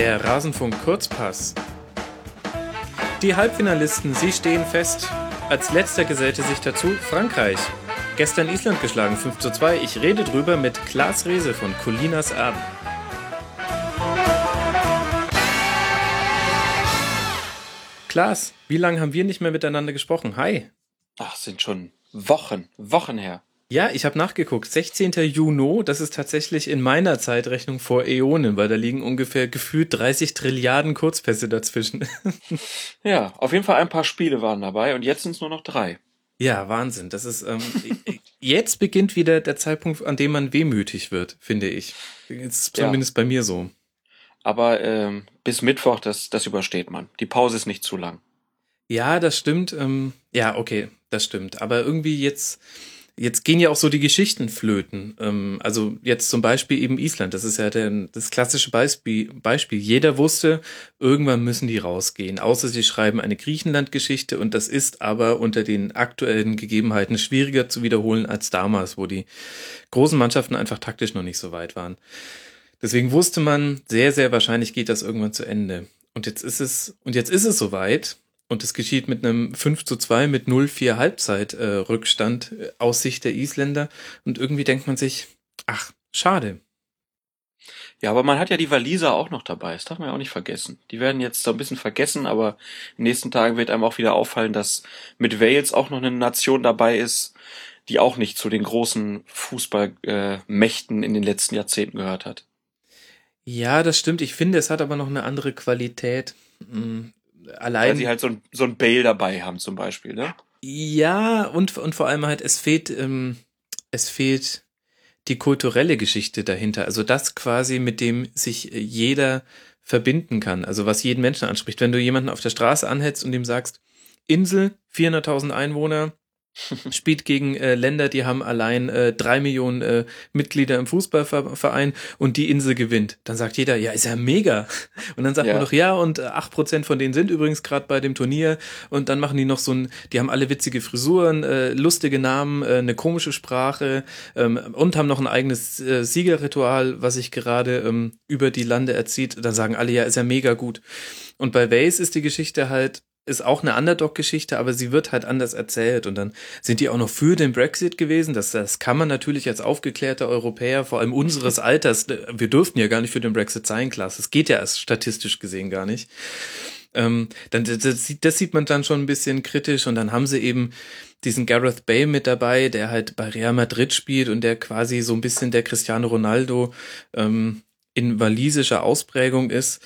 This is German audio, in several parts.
Der Rasenfunk-Kurzpass. Die Halbfinalisten, sie stehen fest. Als letzter gesellte sich dazu Frankreich. Gestern Island geschlagen, 5:2. Ich rede drüber mit Klaas Reese von Collinas Erben. Klaas, wie lange haben wir nicht mehr miteinander gesprochen? Hi. Ach, sind schon Wochen her. Ja, ich habe nachgeguckt. 16. Juni, das ist tatsächlich in meiner Zeitrechnung vor Äonen, weil da liegen ungefähr gefühlt 30 Trilliarden Kurzpässe dazwischen. Ja, auf jeden Fall ein paar Spiele waren dabei und jetzt sind es nur noch 3. Ja, Wahnsinn. Das ist jetzt beginnt wieder der Zeitpunkt, an dem man wehmütig wird, finde ich. Jetzt ist zumindest bei mir so. Aber bis Mittwoch, das übersteht man. Die Pause ist nicht zu lang. Ja, das stimmt. Das stimmt. Aber irgendwie jetzt gehen ja auch so die Geschichten flöten. Also jetzt zum Beispiel eben Island. Das ist ja das klassische Beispiel. Jeder wusste, irgendwann müssen die rausgehen. Außer sie schreiben eine Griechenland-Geschichte. Und das ist aber unter den aktuellen Gegebenheiten schwieriger zu wiederholen als damals, wo die großen Mannschaften einfach taktisch noch nicht so weit waren. Deswegen wusste man, sehr, sehr wahrscheinlich geht das irgendwann zu Ende. Und jetzt ist es soweit. Und es geschieht mit einem 5:2 mit 0:4 Halbzeit-Rückstand aus Sicht der Isländer. Und irgendwie denkt man sich, ach, schade. Ja, aber man hat ja die Waliser auch noch dabei. Das darf man ja auch nicht vergessen. Die werden jetzt so ein bisschen vergessen, aber in den nächsten Tagen wird einem auch wieder auffallen, dass mit Wales auch noch eine Nation dabei ist, die auch nicht zu den großen Fußballmächten in den letzten Jahrzehnten gehört hat. Ja, das stimmt. Ich finde, es hat aber noch eine andere Qualität. Allein, weil sie halt so ein Bale dabei haben zum Beispiel, ne? Ja, und vor allem halt, es fehlt die kulturelle Geschichte dahinter. Also das quasi, mit dem sich jeder verbinden kann. Also was jeden Menschen anspricht. Wenn du jemanden auf der Straße anhältst und ihm sagst, Insel, 400.000 Einwohner, spielt gegen Länder, die haben allein 3 Millionen Mitglieder im Fußballverein und die Insel gewinnt. Dann sagt jeder, ja, ist ja mega. Und dann sagt man doch, ja, und 8% von denen sind übrigens gerade bei dem Turnier und dann machen die noch die haben alle witzige Frisuren, lustige Namen, eine komische Sprache und haben noch ein eigenes Siegerritual, was sich gerade über die Lande erzieht. Dann sagen alle, ja, ist ja mega gut. Und bei Wales ist die Geschichte halt, ist auch eine Underdog-Geschichte, aber sie wird halt anders erzählt und dann sind die auch noch für den Brexit gewesen, das kann man natürlich als aufgeklärter Europäer, vor allem unseres Alters, wir dürften ja gar nicht für den Brexit sein, Klaas, das geht ja statistisch gesehen gar nicht, das sieht man dann schon ein bisschen kritisch und dann haben sie eben diesen Gareth Bale mit dabei, der halt bei Real Madrid spielt und der quasi so ein bisschen der Cristiano Ronaldo in walisischer Ausprägung ist.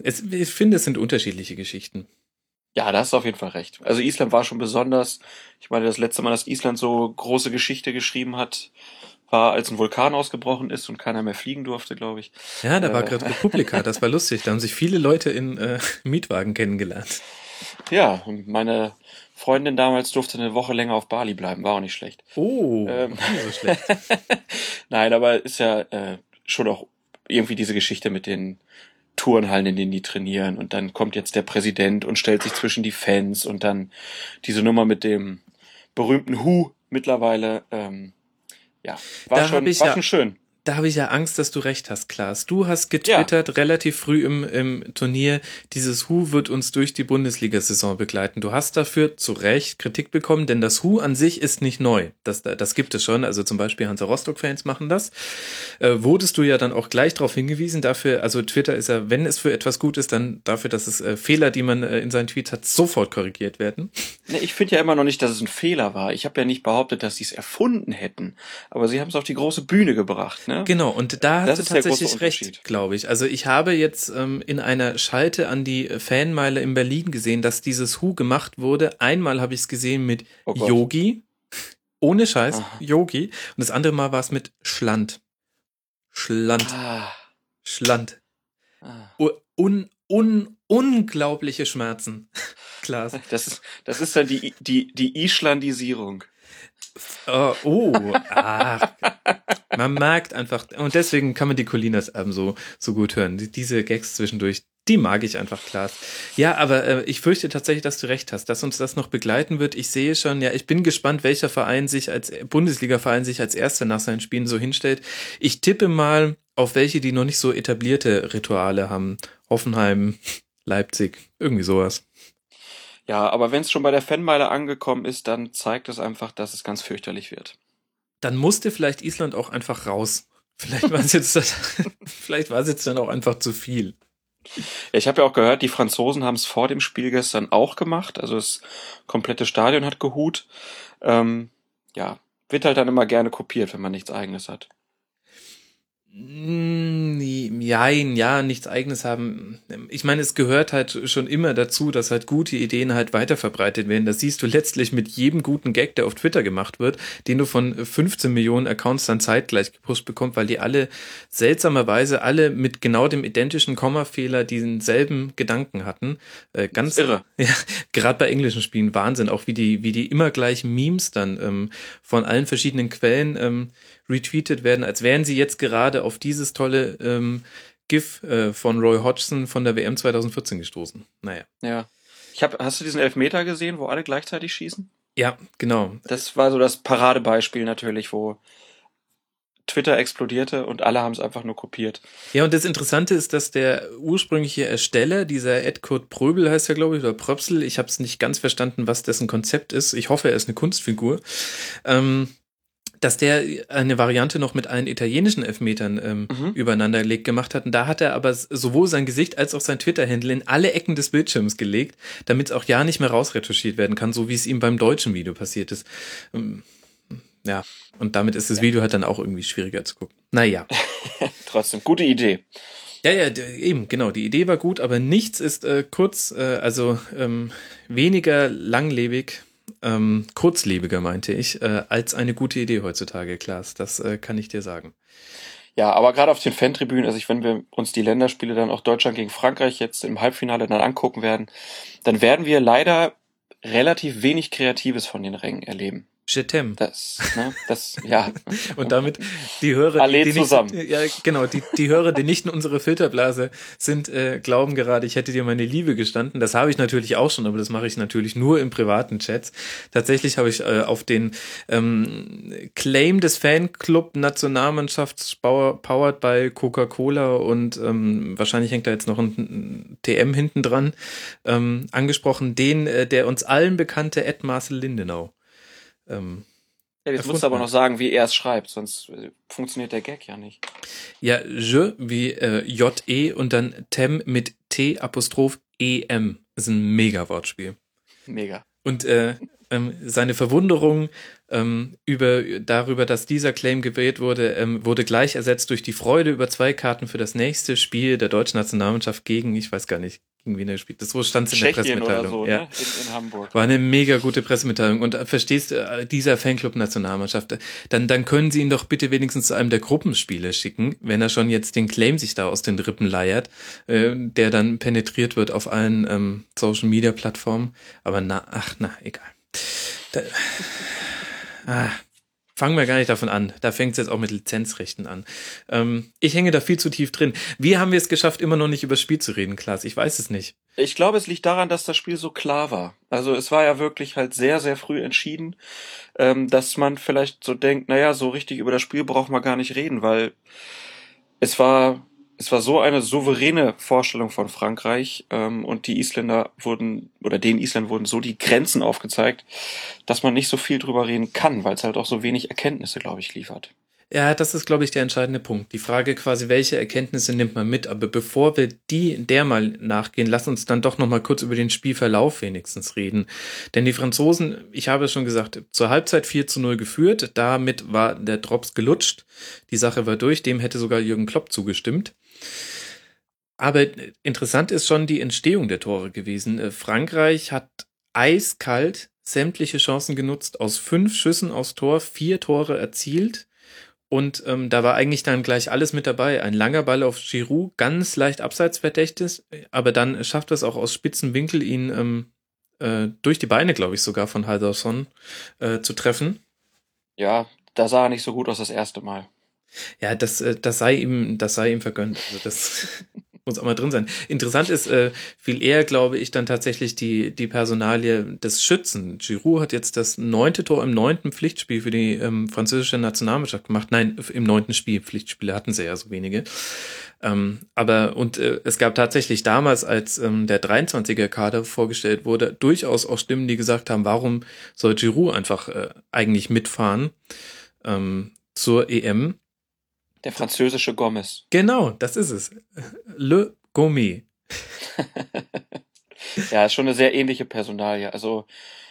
Ich finde, es sind unterschiedliche Geschichten. Ja, da hast du auf jeden Fall recht. Also Island war schon besonders. Ich meine, das letzte Mal, dass Island so große Geschichte geschrieben hat, war, als ein Vulkan ausgebrochen ist und keiner mehr fliegen durfte, glaube ich. Ja, da war gerade Republika, das war lustig. Da haben sich viele Leute in Mietwagen kennengelernt. Ja, und meine Freundin damals durfte eine Woche länger auf Bali bleiben, war auch nicht schlecht. Oh, so schlecht. Nein, aber ist ja schon auch irgendwie diese Geschichte mit den Turnhallen, in denen die trainieren und dann kommt jetzt der Präsident und stellt sich zwischen die Fans und dann diese Nummer mit dem berühmten Hu mittlerweile, war schon schön. Da habe ich ja Angst, dass du recht hast, Klaas. Du hast getwittert relativ früh im Turnier, dieses Hu wird uns durch die Bundesliga-Saison begleiten. Du hast dafür zu Recht Kritik bekommen, denn das Hu an sich ist nicht neu. Das gibt es schon, also zum Beispiel Hansa Rostock-Fans machen das. Wurdest du ja dann auch gleich darauf hingewiesen, dafür, also Twitter ist ja, wenn es für etwas gut ist, dann dafür, dass es Fehler, die man in seinen Tweets hat, sofort korrigiert werden. Nee, ich finde ja immer noch nicht, dass es ein Fehler war. Ich habe ja nicht behauptet, dass sie es erfunden hätten, aber sie haben es auf die große Bühne gebracht, ne? Genau, und da hast du tatsächlich recht, glaube ich. Also ich habe jetzt in einer Schalte an die Fanmeile in Berlin gesehen, dass dieses Hu gemacht wurde. Einmal habe ich es gesehen mit Yogi, ohne Scheiß, Yogi. Und das andere Mal war es mit Schland. Schland. Unglaubliche Schmerzen. Klar. Das ist dann die Ischlandisierung. Man merkt einfach, und deswegen kann man die Collinas Erben so gut hören. Diese Gags zwischendurch, die mag ich einfach, klar. Ja, aber ich fürchte tatsächlich, dass du recht hast, dass uns das noch begleiten wird. Ich sehe schon, ja, ich bin gespannt, welcher Verein sich als Bundesliga-Verein sich als erster nach seinen Spielen so hinstellt. Ich tippe mal auf welche, die noch nicht so etablierte Rituale haben. Hoffenheim, Leipzig, irgendwie sowas. Ja, aber wenn es schon bei der Fanmeile angekommen ist, dann zeigt es einfach, dass es ganz fürchterlich wird. Dann musste vielleicht Island auch einfach raus. Vielleicht war es jetzt dann auch einfach zu viel. Ich habe ja auch gehört, die Franzosen haben es vor dem Spiel gestern auch gemacht. Also das komplette Stadion hat gehupt. Wird halt dann immer gerne kopiert, wenn man nichts Eigenes hat. Nein, ja, nichts Eigenes haben. Ich meine, es gehört halt schon immer dazu, dass halt gute Ideen halt weiterverbreitet werden. Das siehst du letztlich mit jedem guten Gag, der auf Twitter gemacht wird, den du von 15 Millionen Accounts dann zeitgleich gepusht bekommst, weil die alle seltsamerweise alle mit genau dem identischen Kommafehler denselben Gedanken hatten. Ganz irre. Ja, gerade bei englischen Spielen Wahnsinn, auch wie die immer gleichen Memes dann von allen verschiedenen Quellen retweetet werden, als wären sie jetzt gerade auf dieses tolle GIF von Roy Hodgson von der WM 2014 gestoßen. Naja. Ja. Hast du diesen Elfmeter gesehen, wo alle gleichzeitig schießen? Ja, genau. Das war so das Paradebeispiel natürlich, wo Twitter explodierte und alle haben es einfach nur kopiert. Ja, und das Interessante ist, dass der ursprüngliche Ersteller, dieser Edkurt Pröbel heißt er, glaube ich, oder Pröpsel, ich habe es nicht ganz verstanden, was dessen Konzept ist. Ich hoffe, er ist eine Kunstfigur. Dass der eine Variante noch mit allen italienischen Elfmetern übereinander gelegt gemacht hat. Und da hat er aber sowohl sein Gesicht als auch sein Twitter-Handle in alle Ecken des Bildschirms gelegt, damit es auch ja nicht mehr rausretuschiert werden kann, so wie es ihm beim deutschen Video passiert ist. Ja, und damit ist das Video halt dann auch irgendwie schwieriger zu gucken. Naja. Trotzdem, gute Idee. Ja, eben, genau. Die Idee war gut, aber nichts ist weniger langlebig. Kurzlebiger, meinte ich, als eine gute Idee heutzutage, Klaas. Das kann ich dir sagen. Ja, aber gerade auf den Fantribünen, also wenn wir uns die Länderspiele dann auch Deutschland gegen Frankreich jetzt im Halbfinale dann angucken werden, dann werden wir leider relativ wenig Kreatives von den Rängen erleben. Je t'aime. Das, ja. Und damit die Hörer, alle zusammen. Die Hörer, die nicht in unserer Filterblase sind, glauben gerade, ich hätte dir meine Liebe gestanden. Das habe ich natürlich auch schon, aber das mache ich natürlich nur im privaten Chats. Tatsächlich habe ich auf den Claim des Fanclub Nationalmannschafts powered by Coca-Cola und wahrscheinlich hängt da jetzt noch ein TM hinten dran angesprochen, der uns allen bekannte Ed Marcel Lindenau. Jetzt musst du aber noch sagen, wie er es schreibt, sonst funktioniert der Gag ja nicht. Ja, je wie J-E und dann Tem mit T'-E-M. Das ist ein Mega-Wortspiel. Mega. Und seine Verwunderung darüber, dass dieser Claim gewählt wurde, wurde gleich ersetzt durch die Freude über 2 Karten für das nächste Spiel der deutschen Nationalmannschaft gegen, ich weiß gar nicht, gegen wen er gespielt. So stand es in der Pressemitteilung. So, ja. Ne? In Hamburg. War eine mega gute Pressemitteilung. Und verstehst du, dieser Fanclub-Nationalmannschaft, dann können sie ihn doch bitte wenigstens zu einem der Gruppenspiele schicken, wenn er schon jetzt den Claim sich da aus den Rippen leiert, der dann penetriert wird auf allen Social-Media-Plattformen. Aber egal. Fangen wir gar nicht davon an. Da fängt es jetzt auch mit Lizenzrechten an. Ich hänge da viel zu tief drin. Wie haben wir es geschafft, immer noch nicht über das Spiel zu reden, Klaas? Ich weiß es nicht. Ich glaube, es liegt daran, dass das Spiel so klar war. Also es war ja wirklich halt sehr, sehr früh entschieden, dass man vielleicht so denkt, naja, so richtig über das Spiel braucht man gar nicht reden, weil es war so eine souveräne Vorstellung von Frankreich und den Isländern wurden so die Grenzen aufgezeigt, dass man nicht so viel drüber reden kann, weil es halt auch so wenig Erkenntnisse, glaube ich, liefert. Ja, das ist, glaube ich, der entscheidende Punkt. Die Frage quasi, welche Erkenntnisse nimmt man mit? Aber bevor wir der mal nachgehen, lass uns dann doch nochmal kurz über den Spielverlauf wenigstens reden. Denn die Franzosen, ich habe es schon gesagt, zur Halbzeit 4:0 geführt. Damit war der Drops gelutscht. Die Sache war durch. Dem hätte sogar Jürgen Klopp zugestimmt. Aber interessant ist schon die Entstehung der Tore gewesen. Frankreich hat eiskalt sämtliche Chancen genutzt, aus 5 Schüssen aufs Tor 4 Tore erzielt. Und da war eigentlich dann gleich alles mit dabei. Ein langer Ball auf Giroud, ganz leicht abseitsverdächtig, aber dann schafft es auch aus spitzen Winkel, ihn durch die Beine, glaube ich, sogar von Halldorsson zu treffen. Ja, da sah er nicht so gut aus das erste Mal. Ja, das sei ihm vergönnt. Also das muss auch mal drin sein. Interessant ist viel eher, glaube ich, dann tatsächlich die Personalie des Schützen. Giroud hat jetzt das 9. Tor im 9. Pflichtspiel für die französische Nationalmannschaft gemacht. Nein, im 9. Spiel. Pflichtspiele hatten sie ja so wenige. Aber es gab tatsächlich damals, als der 23er-Kader vorgestellt wurde, durchaus auch Stimmen, die gesagt haben, warum soll Giroud einfach eigentlich mitfahren zur EM? Der französische Gomez. Genau, das ist es. Le Gomez. Ja, ist schon eine sehr ähnliche Personalie. Also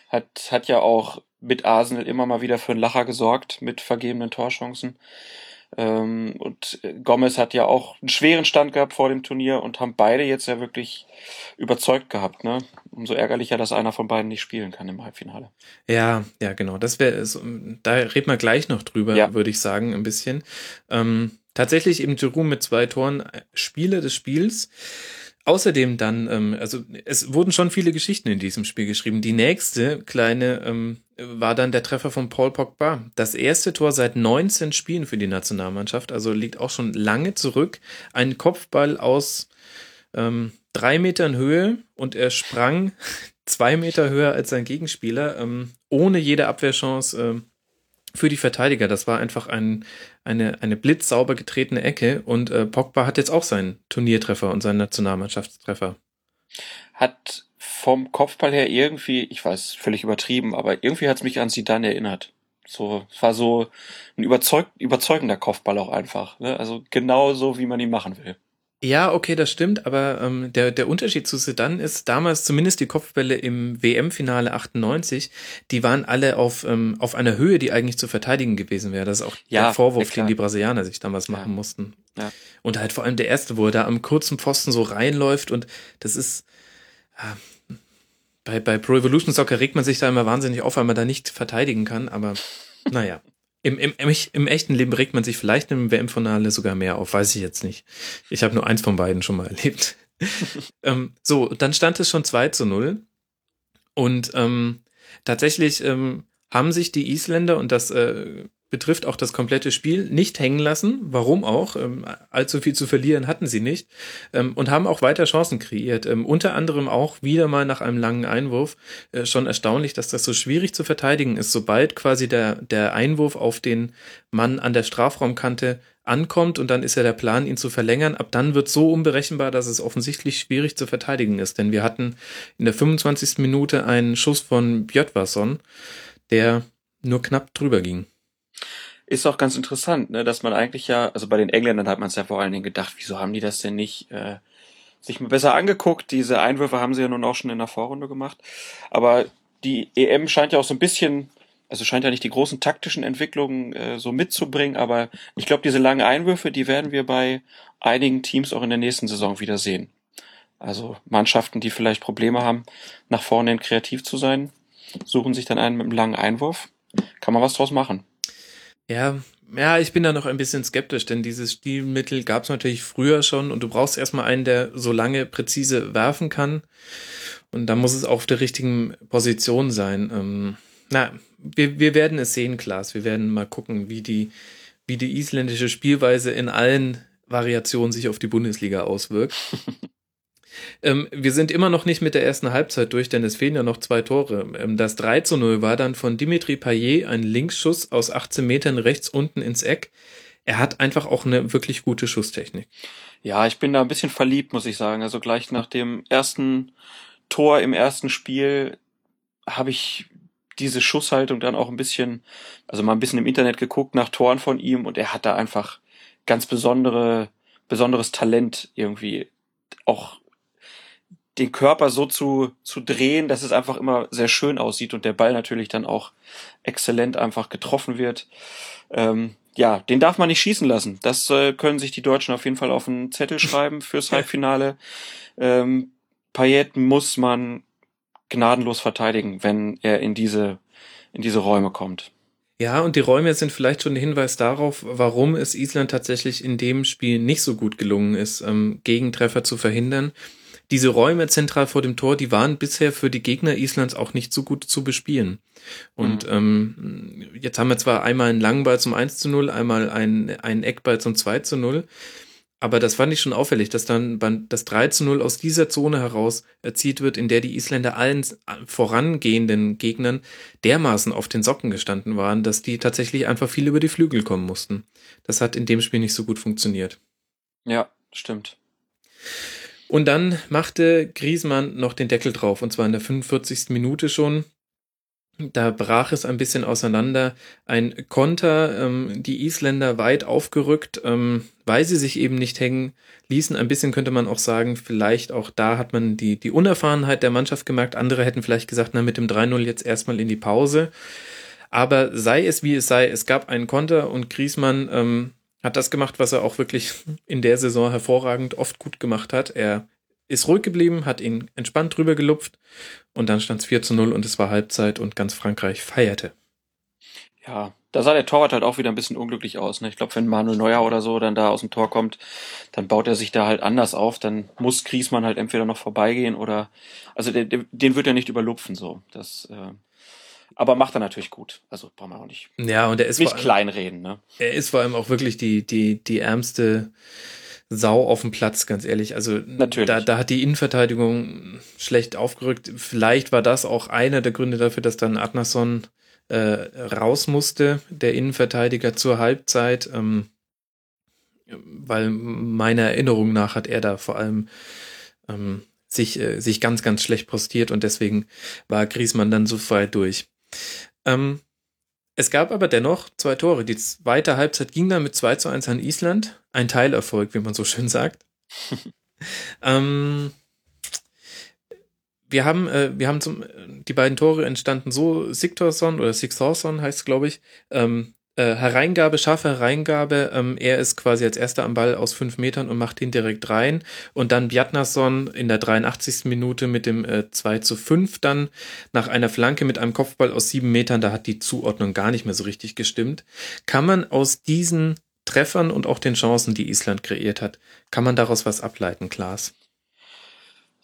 hat ja auch mit Arsenal immer mal wieder für einen Lacher gesorgt mit vergebenen Torchancen. Und Gomez hat ja auch einen schweren Stand gehabt vor dem Turnier und haben beide jetzt ja wirklich überzeugt gehabt, ne? Umso ärgerlicher, dass einer von beiden nicht spielen kann im Halbfinale. Ja, genau. Das wäre es. Da reden wir gleich noch drüber, würde ich sagen, ein bisschen. Tatsächlich eben Giroud mit 2 Toren, Spieler des Spiels. Außerdem dann, es wurden schon viele Geschichten in diesem Spiel geschrieben. Die nächste kleine war dann der Treffer von Paul Pogba. Das erste Tor seit 19 Spielen für die Nationalmannschaft, also liegt auch schon lange zurück. Ein Kopfball aus 3 Metern Höhe und er sprang 2 Meter höher als sein Gegenspieler, ohne jede Abwehrchance für die Verteidiger. Das war einfach eine blitzsauber getretene Ecke und Pogba hat jetzt auch seinen Turniertreffer und seinen Nationalmannschaftstreffer. Hat vom Kopfball her irgendwie, ich weiß, völlig übertrieben, aber irgendwie hat es mich an Zidane erinnert. So, es war so ein überzeugender Kopfball auch einfach, ne? Also genau so, wie man ihn machen will. Ja, okay, das stimmt, aber der Unterschied zu Zidane ist, damals zumindest die Kopfbälle im WM-Finale 98, die waren alle auf einer Höhe, die eigentlich zu verteidigen gewesen wäre. Das ist auch der Vorwurf, den die Brasilianer sich damals machen mussten. Ja. Und halt vor allem der erste, wo er da am kurzen Pfosten so reinläuft und das ist... Bei Pro Evolution Soccer regt man sich da immer wahnsinnig auf, weil man da nicht verteidigen kann, aber naja. Im echten Leben regt man sich vielleicht im WM-Finale sogar mehr auf, weiß ich jetzt nicht. Ich habe nur eins von beiden schon mal erlebt. So, dann stand es schon 2-0 und tatsächlich haben sich die Isländer, und das betrifft auch das komplette Spiel, nicht hängen lassen, warum auch, allzu viel zu verlieren hatten sie nicht und haben auch weiter Chancen kreiert, unter anderem auch wieder mal nach einem langen Einwurf, schon erstaunlich, dass das so schwierig zu verteidigen ist, sobald quasi der Einwurf auf den Mann an der Strafraumkante ankommt und dann ist ja der Plan, ihn zu verlängern, ab dann wird so unberechenbar, dass es offensichtlich schwierig zu verteidigen ist, denn wir hatten in der 25. Minute einen Schuss von Böðvarsson, der nur knapp drüber ging. Ist auch ganz interessant, ne, dass man eigentlich ja, also bei den Engländern hat man es ja vor allen Dingen gedacht, wieso haben die das denn nicht sich mal besser angeguckt? Diese Einwürfe haben sie ja nun auch schon in der Vorrunde gemacht. Aber die EM scheint ja auch so ein bisschen, also scheint ja nicht die großen taktischen Entwicklungen so mitzubringen, aber ich glaube, diese langen Einwürfe, die werden wir bei einigen Teams auch in der nächsten Saison wieder sehen. Also Mannschaften, die vielleicht Probleme haben, nach vorne hin kreativ zu sein, suchen sich dann einen mit einem langen Einwurf. Kann man was draus machen. Ja, ich bin da noch ein bisschen skeptisch, denn dieses Stilmittel gab es natürlich früher schon und du brauchst erstmal einen, der so lange präzise werfen kann und dann muss es auf der richtigen Position sein. Wir werden es sehen, Klaas. Wir werden mal gucken, wie die isländische Spielweise in allen Variationen sich auf die Bundesliga auswirkt. Wir sind immer noch nicht mit der ersten Halbzeit durch, denn es fehlen ja noch 2 Tore. Das 3-0 war dann von Dimitri Payet ein Linksschuss aus 18 Metern rechts unten ins Eck. Er hat einfach auch eine wirklich gute Schusstechnik. Ja, ich bin da ein bisschen verliebt, muss ich sagen. Also gleich nach dem ersten Tor im ersten Spiel habe ich diese Schusshaltung dann auch ein bisschen, also mal ein bisschen im Internet geguckt nach Toren von ihm und er hat da einfach ganz besonderes Talent irgendwie auch den Körper so zu drehen, dass es einfach immer sehr schön aussieht und der Ball natürlich dann auch exzellent einfach getroffen wird. Den darf man nicht schießen lassen. Das können sich die Deutschen auf jeden Fall auf den Zettel schreiben fürs Halbfinale. Payet muss man gnadenlos verteidigen, wenn er in diese Räume kommt. Ja, und die Räume sind vielleicht schon ein Hinweis darauf, warum es Island tatsächlich in dem Spiel nicht so gut gelungen ist, Gegentreffer zu verhindern. Diese Räume zentral vor dem Tor, die waren bisher für die Gegner Islands auch nicht so gut zu bespielen. Und jetzt haben wir zwar einmal einen langen Ball zum 1-0, einmal einen Eckball zum 2-0, Aber das fand ich schon auffällig, dass dann das 3:0 aus dieser Zone heraus erzielt wird, in der die Isländer allen vorangehenden Gegnern dermaßen auf den Socken gestanden waren, dass die tatsächlich einfach viel über die Flügel kommen mussten. Das hat in dem Spiel nicht so gut funktioniert. Ja, stimmt. Und dann machte Griezmann noch den Deckel drauf, und zwar in der 45. Minute schon. Da brach es ein bisschen auseinander. Ein Konter, die Isländer weit aufgerückt, weil sie sich eben nicht hängen ließen. Ein bisschen könnte man auch sagen, vielleicht auch da hat man die Unerfahrenheit der Mannschaft gemerkt. Andere hätten vielleicht gesagt, na, mit dem 3:0 jetzt erstmal in die Pause. Aber sei es wie es sei, es gab einen Konter und Griezmann hat das gemacht, was er auch wirklich in der Saison hervorragend oft gut gemacht hat. Er ist ruhig geblieben, hat ihn entspannt drüber gelupft und dann stand es 4:0 und es war Halbzeit und ganz Frankreich feierte. Ja, da sah der Torwart halt auch wieder ein bisschen unglücklich aus. Ne? Ich glaube, wenn Manuel Neuer oder so dann da aus dem Tor kommt, dann baut er sich da halt anders auf, dann muss Griezmann halt entweder noch vorbeigehen oder, also den wird er nicht überlupfen so. Das aber macht er natürlich gut. Also braucht man auch nicht. Ja, und er ist nicht kleinreden, ne? Er ist vor allem auch wirklich die ärmste Sau auf dem Platz, ganz ehrlich. Also da hat die Innenverteidigung schlecht aufgerückt. Vielleicht war das auch einer der Gründe dafür, dass dann Bjarnason raus musste, der Innenverteidiger zur Halbzeit, weil meiner Erinnerung nach hat er da vor allem sich ganz, ganz schlecht postiert und deswegen war Griezmann dann so frei durch. Es gab aber dennoch 2 Tore. Die zweite Halbzeit ging dann mit 2:1 an Island. Ein Teilerfolg, wie man so schön sagt. Die beiden Tore entstanden so, Sigthorsson heißt es, glaube ich, scharfe Hereingabe. Er ist quasi als erster am Ball aus 5 Metern und macht ihn direkt rein. Und dann Bjarnason in der 83. Minute mit dem 2:5 dann nach einer Flanke mit einem Kopfball aus 7 Metern. Da hat die Zuordnung gar nicht mehr so richtig gestimmt. Kann man aus diesen Treffern und auch den Chancen, die Island kreiert hat, kann man daraus was ableiten, Klaas?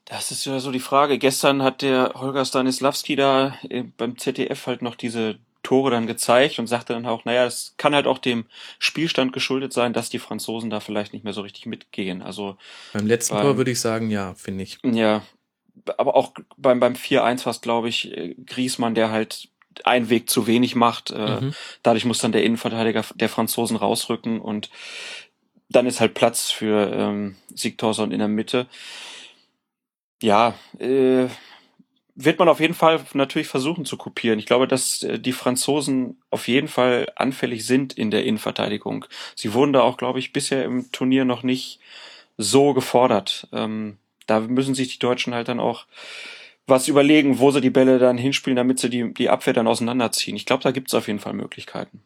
Das ist ja so die Frage. Gestern hat der Holger Stanislavski da beim ZDF halt noch diese Tore dann gezeigt und sagte dann auch, naja, das kann halt auch dem Spielstand geschuldet sein, dass die Franzosen da vielleicht nicht mehr so richtig mitgehen. Also beim letzten Tor würde ich sagen, ja, finde ich. Ja, aber auch beim 4:1 fast, glaube ich, Griezmann, der halt einen Weg zu wenig macht. Dadurch muss dann der Innenverteidiger der Franzosen rausrücken und dann ist halt Platz für Sigthorsson in der Mitte. Ja, wird man auf jeden Fall natürlich versuchen zu kopieren. Ich glaube, dass die Franzosen auf jeden Fall anfällig sind in der Innenverteidigung. Sie wurden da auch, glaube ich, bisher im Turnier noch nicht so gefordert. Da müssen sich die Deutschen halt dann auch was überlegen, wo sie die Bälle dann hinspielen, damit sie die Abwehr dann auseinanderziehen. Ich glaube, da gibt es auf jeden Fall Möglichkeiten.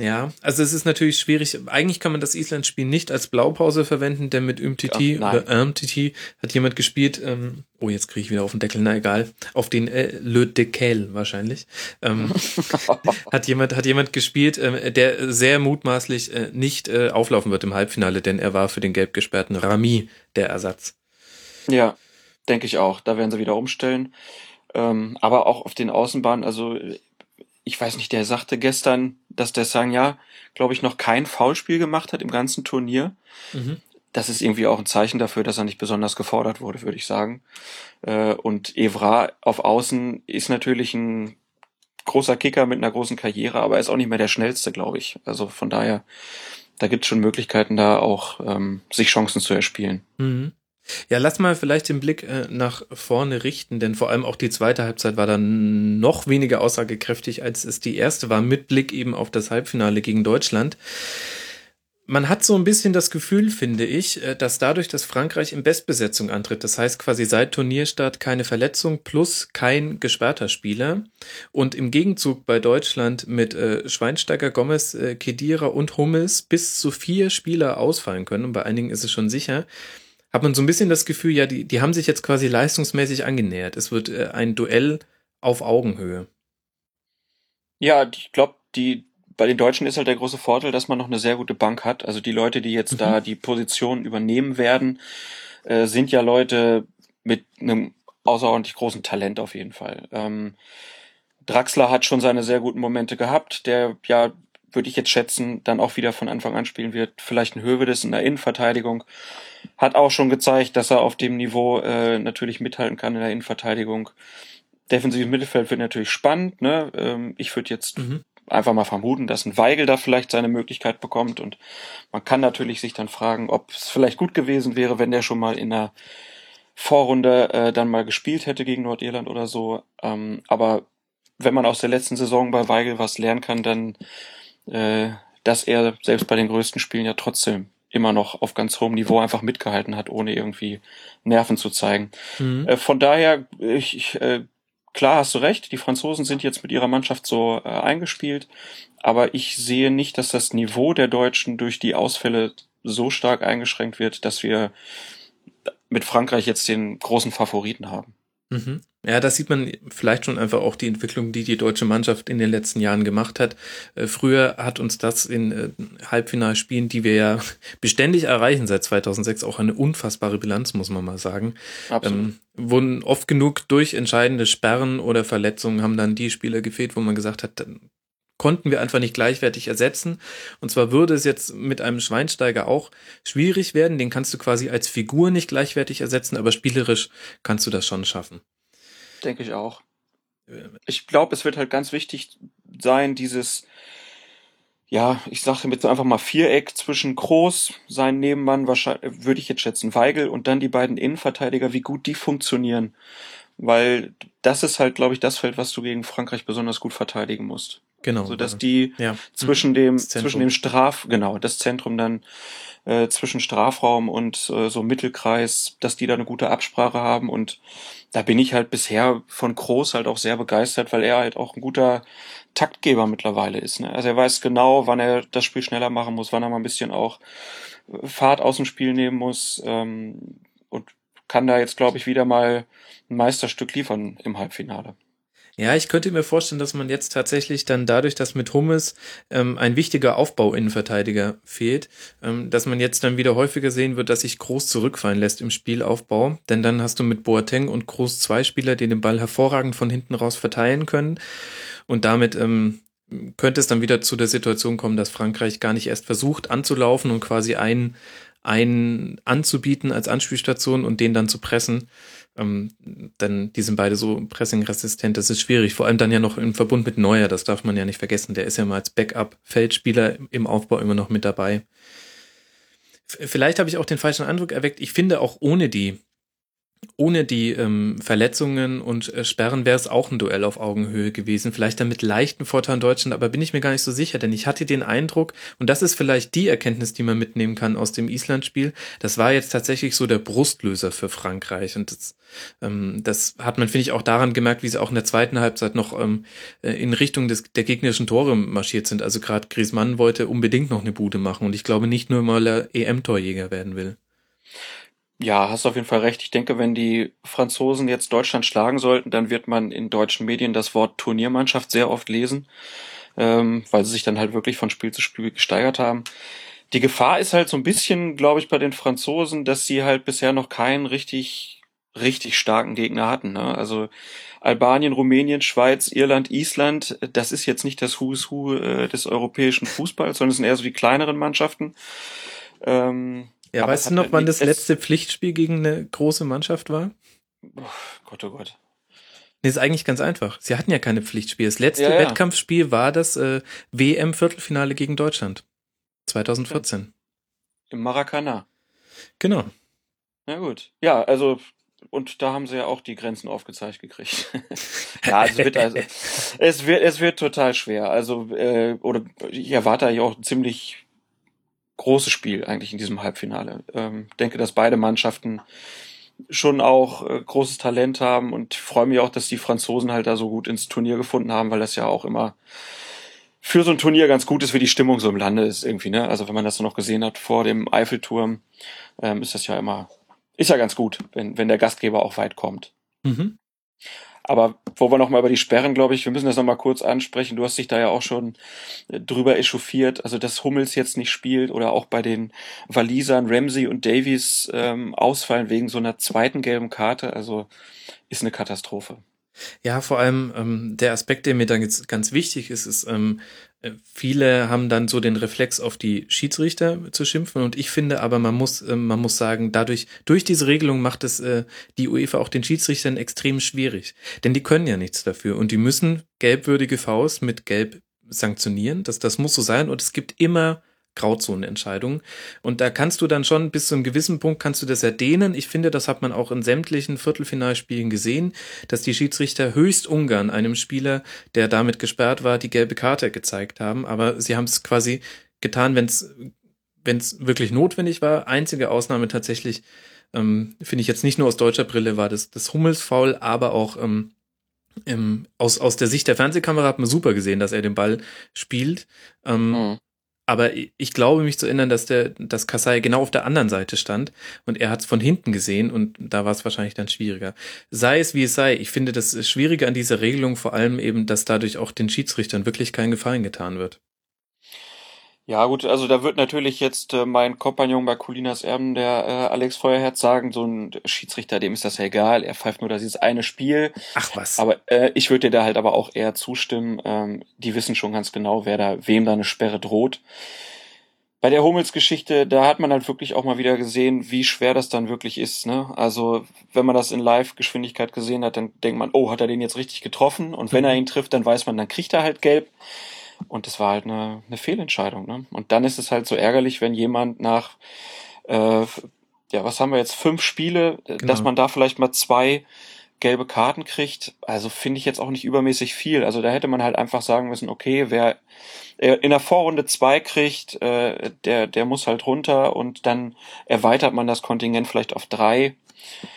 Ja, also es ist natürlich schwierig. Eigentlich kann man das Island-Spiel nicht als Blaupause verwenden, denn mit Umtiti hat jemand gespielt, oh, jetzt kriege ich wieder auf den Deckel, na egal, auf den Le Deckel wahrscheinlich, hat jemand gespielt, der sehr mutmaßlich nicht auflaufen wird im Halbfinale, denn er war für den gelb gesperrten Ramy der Ersatz. Ja, denke ich auch. Da werden sie wieder umstellen. Aber auch auf den Außenbahnen, also ich weiß nicht, der sagte gestern, dass der Sanja, glaube ich, noch kein Foulspiel gemacht hat im ganzen Turnier. Mhm. Das ist irgendwie auch ein Zeichen dafür, dass er nicht besonders gefordert wurde, würde ich sagen. Und Evra auf Außen ist natürlich ein großer Kicker mit einer großen Karriere, aber er ist auch nicht mehr der schnellste, glaube ich. Also von daher, da gibt es schon Möglichkeiten, da auch sich Chancen zu erspielen. Mhm. Ja, lass mal vielleicht den Blick nach vorne richten, denn vor allem auch die zweite Halbzeit war dann noch weniger aussagekräftig, als es die erste war, mit Blick eben auf das Halbfinale gegen Deutschland. Man hat so ein bisschen das Gefühl, finde ich, dass dadurch, dass Frankreich in Bestbesetzung antritt, das heißt quasi seit Turnierstart keine Verletzung plus kein gesperrter Spieler und im Gegenzug bei Deutschland mit Schweinsteiger, Gomez, Kedira und Hummels bis zu 4 Spieler ausfallen können und bei einigen ist es schon sicher, hat man so ein bisschen das Gefühl, ja, die haben sich jetzt quasi leistungsmäßig angenähert. Es wird ein Duell auf Augenhöhe. Ja, ich glaube, bei den Deutschen ist halt der große Vorteil, dass man noch eine sehr gute Bank hat. Also die Leute, die jetzt da die Position übernehmen werden, sind ja Leute mit einem außerordentlich großen Talent auf jeden Fall. Draxler hat schon seine sehr guten Momente gehabt, der ja würde ich jetzt schätzen, dann auch wieder von Anfang an spielen wird. Vielleicht ein Höwedes in der Innenverteidigung. Hat auch schon gezeigt, dass er auf dem Niveau natürlich mithalten kann in der Innenverteidigung. Defensives Mittelfeld wird natürlich spannend, ne? Ich würde jetzt einfach mal vermuten, dass ein Weigl da vielleicht seine Möglichkeit bekommt. Und man kann natürlich sich dann fragen, ob es vielleicht gut gewesen wäre, wenn der schon mal in der Vorrunde dann mal gespielt hätte gegen Nordirland oder so. Aber wenn man aus der letzten Saison bei Weigl was lernen kann, dann, dass er selbst bei den größten Spielen ja trotzdem immer noch auf ganz hohem Niveau einfach mitgehalten hat, ohne irgendwie Nerven zu zeigen. Von daher, klar hast du recht, die Franzosen sind jetzt mit ihrer Mannschaft so eingespielt, aber ich sehe nicht, dass das Niveau der Deutschen durch die Ausfälle so stark eingeschränkt wird, dass wir mit Frankreich jetzt den großen Favoriten haben. Ja, das sieht man vielleicht schon einfach auch die Entwicklung, die die deutsche Mannschaft in den letzten Jahren gemacht hat. Früher hat uns das in Halbfinalspielen, die wir ja beständig erreichen seit 2006, auch eine unfassbare Bilanz, muss man mal sagen. Absolut. Wurden oft genug durch entscheidende Sperren oder Verletzungen haben dann die Spieler gefehlt, wo man gesagt hat, dann konnten wir einfach nicht gleichwertig ersetzen. Und zwar würde es jetzt mit einem Schweinsteiger auch schwierig werden. Den kannst du quasi als Figur nicht gleichwertig ersetzen, aber spielerisch kannst du das schon schaffen. Denke ich auch. Ich glaube, es wird halt ganz wichtig sein, dieses, ja, ich sage jetzt einfach mal Viereck zwischen Groß, sein Nebenmann, wahrscheinlich, würde ich jetzt schätzen, Weigl und dann die beiden Innenverteidiger, wie gut die funktionieren. Weil das ist halt, glaube ich, das Feld, was du gegen Frankreich besonders gut verteidigen musst. Genau. So dass die das Zentrum dann zwischen Strafraum und so Mittelkreis, dass die da eine gute Absprache haben, und da bin ich halt bisher von Kroos halt auch sehr begeistert, weil er halt auch ein guter Taktgeber mittlerweile ist, ne? Also er weiß genau, wann er das Spiel schneller machen muss, wann er mal ein bisschen auch Fahrt aus dem Spiel nehmen muss, und kann da jetzt, glaube ich, wieder mal ein Meisterstück liefern im Halbfinale. Ja, ich könnte mir vorstellen, dass man jetzt tatsächlich dann dadurch, dass mit Hummels ein wichtiger Aufbau-Innenverteidiger fehlt, dass man jetzt dann wieder häufiger sehen wird, dass sich Groß zurückfallen lässt im Spielaufbau. Denn dann hast du mit Boateng und Groß zwei Spieler, die den Ball hervorragend von hinten raus verteilen können. Und damit könnte es dann wieder zu der Situation kommen, dass Frankreich gar nicht erst versucht anzulaufen und quasi einen anzubieten als Anspielstation und den dann zu pressen. Denn die sind beide so pressingresistent, das ist schwierig. Vor allem dann ja noch im Verbund mit Neuer, das darf man ja nicht vergessen. Der ist ja mal als Backup-Feldspieler im Aufbau immer noch mit dabei. Vielleicht habe ich auch den falschen Eindruck erweckt. Ich finde, auch ohne die Verletzungen und Sperren wäre es auch ein Duell auf Augenhöhe gewesen. Vielleicht dann mit leichten Vorteilen Deutschland, aber bin ich mir gar nicht so sicher, denn ich hatte den Eindruck, und das ist vielleicht die Erkenntnis, die man mitnehmen kann aus dem Island-Spiel, das war jetzt tatsächlich so der Brustlöser für Frankreich. Und das hat man, finde ich, auch daran gemerkt, wie sie auch in der zweiten Halbzeit noch in Richtung der gegnerischen Tore marschiert sind. Also gerade Griezmann wollte unbedingt noch eine Bude machen, und ich glaube nicht nur, weil er EM-Torjäger werden will. Ja, hast auf jeden Fall recht. Ich denke, wenn die Franzosen jetzt Deutschland schlagen sollten, dann wird man in deutschen Medien das Wort Turniermannschaft sehr oft lesen, weil sie sich dann halt wirklich von Spiel zu Spiel gesteigert haben. Die Gefahr ist halt so ein bisschen, glaube ich, bei den Franzosen, dass sie halt bisher noch keinen richtig starken Gegner hatten, ne? Also Albanien, Rumänien, Schweiz, Irland, Island, das ist jetzt nicht das Who's Who des europäischen Fußballs, sondern es sind eher so die kleineren Mannschaften. Ja, aber weißt du noch, wann das letzte Pflichtspiel gegen eine große Mannschaft war? Oh Gott, oh Gott. Nee, ist eigentlich ganz einfach. Sie hatten ja keine Pflichtspiele. Das letzte Wettkampfspiel war das WM-Viertelfinale gegen Deutschland. 2014. Ja. Im Maracanã. Genau. Na gut. Ja, also, und da haben sie ja auch die Grenzen aufgezeigt gekriegt. Ja, es wird total schwer. Also, oder ich erwarte eigentlich auch ziemlich großes Spiel eigentlich in diesem Halbfinale. Denke, dass beide Mannschaften schon auch großes Talent haben, und freue mich auch, dass die Franzosen halt da so gut ins Turnier gefunden haben, weil das ja auch immer für so ein Turnier ganz gut ist, wie die Stimmung so im Lande ist irgendwie, ne? Also wenn man das so noch gesehen hat vor dem Eiffelturm, ist das ja immer, ist ja ganz gut, wenn der Gastgeber auch weit kommt. Mhm. Aber wo wir nochmal über die Sperren, glaube ich, wir müssen das nochmal kurz ansprechen. Du hast dich da ja auch schon drüber echauffiert. Also, dass Hummels jetzt nicht spielt oder auch bei den Walisern Ramsey und Davies ausfallen wegen so einer zweiten gelben Karte. Also, ist eine Katastrophe. Ja, vor allem der Aspekt, der mir dann jetzt ganz wichtig ist, ist, viele haben dann so den Reflex, auf die Schiedsrichter zu schimpfen, und ich finde aber, man muss sagen, durch diese Regelung macht es die UEFA auch den Schiedsrichtern extrem schwierig, denn die können ja nichts dafür und die müssen gelbwürdige Fouls mit Gelb sanktionieren, das muss so sein, und es gibt immer Grauzonenentscheidungen. Und da kannst du dann schon bis zu einem gewissen Punkt kannst du das ja dehnen. Ich finde, das hat man auch in sämtlichen Viertelfinalspielen gesehen, dass die Schiedsrichter höchst ungern einem Spieler, der damit gesperrt war, die gelbe Karte gezeigt haben. Aber sie haben es quasi getan, wenn es wirklich notwendig war. Einzige Ausnahme tatsächlich, finde ich jetzt nicht nur aus deutscher Brille, war das Hummels-Foul, aber auch aus der Sicht der Fernsehkamera hat man super gesehen, dass er den Ball spielt. Aber ich glaube, mich zu erinnern, dass Kassai genau auf der anderen Seite stand und er hat es von hinten gesehen, und da war es wahrscheinlich dann schwieriger. Sei es wie es sei, ich finde das Schwierige an dieser Regelung vor allem eben, dass dadurch auch den Schiedsrichtern wirklich kein Gefallen getan wird. Ja gut, also da wird natürlich jetzt mein Kompagnon bei Collinas Erben, der Alex Feuerherz, sagen, so ein Schiedsrichter, dem ist das ja egal, er pfeift nur dieses eine Spiel. Ach was. Aber ich würde dir da halt aber auch eher zustimmen, die wissen schon ganz genau, wem da eine Sperre droht. Bei der Hummels-Geschichte, da hat man halt wirklich auch mal wieder gesehen, wie schwer das dann wirklich ist, ne? Also wenn man das in Live-Geschwindigkeit gesehen hat, dann denkt man, oh, hat er den jetzt richtig getroffen? Und wenn er ihn trifft, dann weiß man, dann kriegt er halt gelb. Und das war halt eine Fehlentscheidung, ne? Und dann ist es halt so ärgerlich, wenn jemand nach, was haben wir jetzt, 5 Spiele, genau, dass man da vielleicht mal 2 gelbe Karten kriegt. Also finde ich jetzt auch nicht übermäßig viel. Also da hätte man halt einfach sagen müssen, okay, wer in der Vorrunde 2 kriegt, der muss halt runter, und dann erweitert man das Kontingent vielleicht auf 3.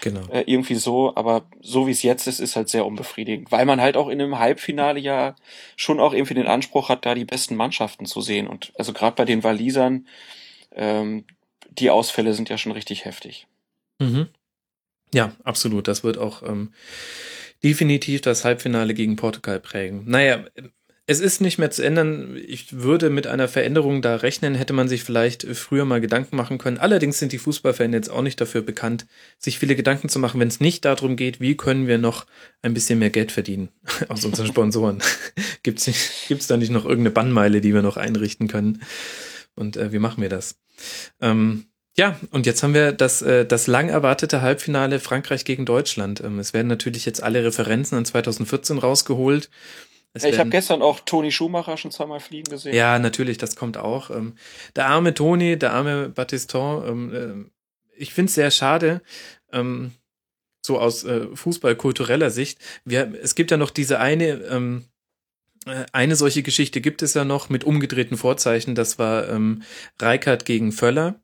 Genau. Irgendwie so, aber so wie es jetzt ist, ist halt sehr unbefriedigend, weil man halt auch in einem Halbfinale ja schon auch irgendwie den Anspruch hat, da die besten Mannschaften zu sehen, und also gerade bei den Walisern, die Ausfälle sind ja schon richtig heftig. Mhm. Ja, absolut, das wird auch definitiv das Halbfinale gegen Portugal prägen. Naja, es ist nicht mehr zu ändern. Ich würde mit einer Veränderung da rechnen, hätte man sich vielleicht früher mal Gedanken machen können. Allerdings sind die Fußballfans jetzt auch nicht dafür bekannt, sich viele Gedanken zu machen, wenn es nicht darum geht, wie können wir noch ein bisschen mehr Geld verdienen aus unseren Sponsoren. Gibt's da nicht noch irgendeine Bannmeile, die wir noch einrichten können? Und wie machen wir das? Ja, und jetzt haben wir das lang erwartete Halbfinale Frankreich gegen Deutschland. Es werden natürlich jetzt alle Referenzen an 2014 rausgeholt. Ich habe gestern auch Toni Schumacher schon 2-mal fliegen gesehen. Ja, natürlich, das kommt auch. Der arme Toni, der arme Battiston, ich finde es sehr schade, so aus fußballkultureller Sicht. Es gibt ja noch diese eine solche Geschichte gibt es ja noch mit umgedrehten Vorzeichen, das war Rijkaard gegen Völler.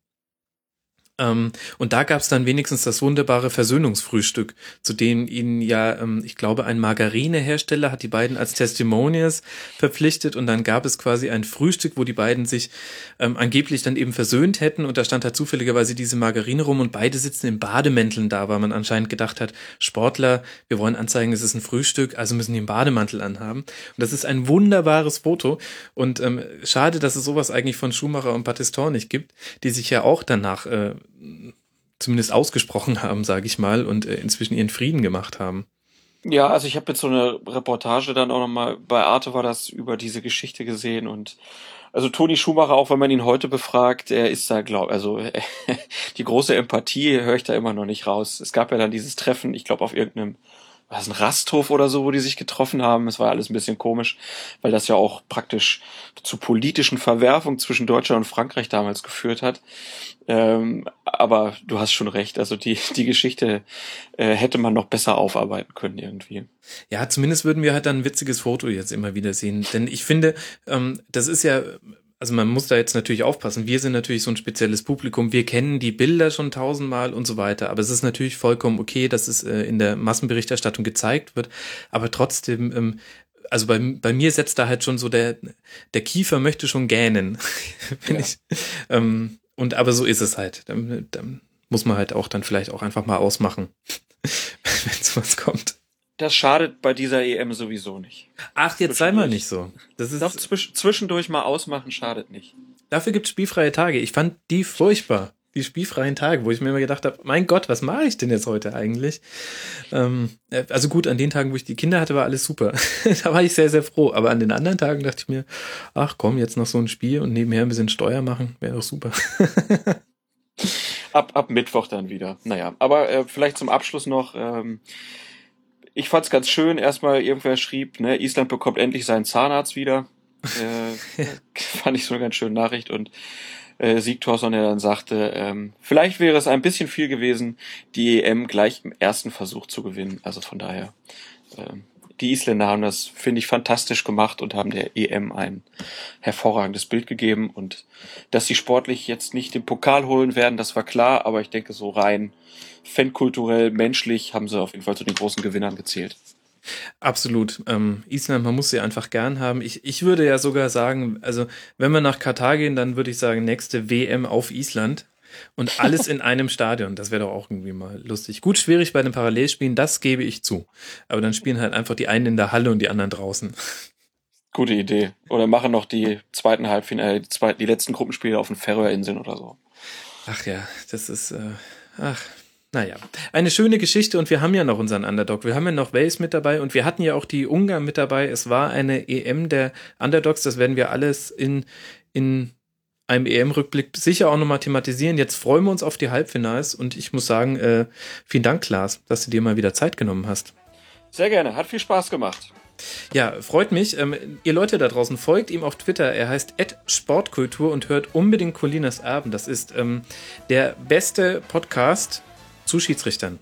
Und da gab es dann wenigstens das wunderbare Versöhnungsfrühstück, zu dem ihnen ja, ich glaube, ein Margarinehersteller hat die beiden als Testimonials verpflichtet, und dann gab es quasi ein Frühstück, wo die beiden sich angeblich dann eben versöhnt hätten, und da stand halt zufälligerweise diese Margarine rum, und beide sitzen in Bademänteln da, weil man anscheinend gedacht hat, Sportler, wir wollen anzeigen, es ist ein Frühstück, also müssen die einen Bademantel anhaben. Und das ist ein wunderbares Foto, und schade, dass es sowas eigentlich von Schumacher und Battiston nicht gibt, die sich ja auch danach zumindest ausgesprochen haben, sage ich mal, und inzwischen ihren Frieden gemacht haben. Ja, also ich habe jetzt so eine Reportage dann auch nochmal, bei Arte war das, über diese Geschichte gesehen, und also Toni Schumacher, auch wenn man ihn heute befragt, er ist da, die große Empathie höre ich da immer noch nicht raus. Es gab ja dann dieses Treffen, ich glaube auf irgendeinem, war es ein Rasthof oder so, wo die sich getroffen haben. Es war alles ein bisschen komisch, weil das ja auch praktisch zu politischen Verwerfungen zwischen Deutschland und Frankreich damals geführt hat. Aber du hast schon recht, also die Geschichte hätte man noch besser aufarbeiten können irgendwie. Ja, zumindest würden wir halt dann ein witziges Foto jetzt immer wieder sehen. Denn ich finde, das ist ja... Also man muss da jetzt natürlich aufpassen. Wir sind natürlich so ein spezielles Publikum. Wir kennen die Bilder schon 1000-mal und so weiter. Aber es ist natürlich vollkommen okay, dass es in der Massenberichterstattung gezeigt wird. Aber trotzdem, also bei mir setzt da halt schon so der Kiefer möchte schon gähnen. Ja. Aber so ist es halt. Dann muss man halt auch dann vielleicht auch einfach mal ausmachen, wenn sowas kommt. Das schadet bei dieser EM sowieso nicht. Ach, jetzt sei mal nicht so. Das ist doch, zwischendurch mal ausmachen schadet nicht. Dafür gibt's spielfreie Tage. Ich fand die furchtbar. die spielfreien Tage, wo ich mir immer gedacht habe, mein Gott, was mache ich denn jetzt heute eigentlich? Also gut, an den Tagen, wo ich die Kinder hatte, war alles super. Da war ich sehr, sehr froh. Aber an den anderen Tagen dachte ich mir, ach komm, jetzt noch so ein Spiel und nebenher ein bisschen Steuer machen, wäre doch super. Ab Mittwoch dann wieder. Naja, aber vielleicht zum Abschluss noch, ich fand's ganz schön, erstmal irgendwer schrieb, ne, Island bekommt endlich seinen Zahnarzt wieder. Fand ich so eine ganz schöne Nachricht und Sigthorsson, der dann sagte, vielleicht wäre es ein bisschen viel gewesen, die EM gleich im ersten Versuch zu gewinnen. Also von daher, die Isländer haben das, finde ich, fantastisch gemacht und haben der EM ein hervorragendes Bild gegeben. Und dass sie sportlich jetzt nicht den Pokal holen werden, das war klar. Aber ich denke, so rein fankulturell, menschlich haben sie auf jeden Fall zu den großen Gewinnern gezählt. Absolut. Island, man muss sie einfach gern haben. Ich würde ja sogar sagen, also wenn wir nach Katar gehen, dann würde ich sagen, nächste WM auf Island und alles in einem Stadion. Das wäre doch auch irgendwie mal lustig. Gut, schwierig bei den Parallelspielen, das gebe ich zu. Aber dann spielen halt einfach die einen in der Halle und die anderen draußen. Gute Idee. Oder machen noch die zweiten Halbfinale, die letzten Gruppenspiele auf den Färöerinseln oder so. Ach ja, das ist, naja, eine schöne Geschichte und wir haben ja noch unseren Underdog. Wir haben ja noch Wales mit dabei und wir hatten ja auch die Ungarn mit dabei. Es war eine EM der Underdogs. Das werden wir alles in einem EM-Rückblick sicher auch nochmal thematisieren. Jetzt freuen wir uns auf die Halbfinals und ich muss sagen, vielen Dank, Klaas, dass du dir mal wieder Zeit genommen hast. Sehr gerne, hat viel Spaß gemacht. Ja, freut mich. Ihr Leute da draußen, folgt ihm auf Twitter. Er heißt @sportkultur und hört unbedingt Collinas Erben. Das ist der beste Podcast zu Schiedsrichtern.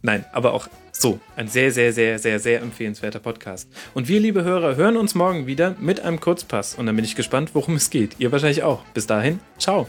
Nein, aber auch so. Ein sehr, sehr, sehr, sehr, sehr empfehlenswerter Podcast. Und wir, liebe Hörer, hören uns morgen wieder mit einem Kurzpass. Und dann bin ich gespannt, worum es geht. Ihr wahrscheinlich auch. Bis dahin, ciao.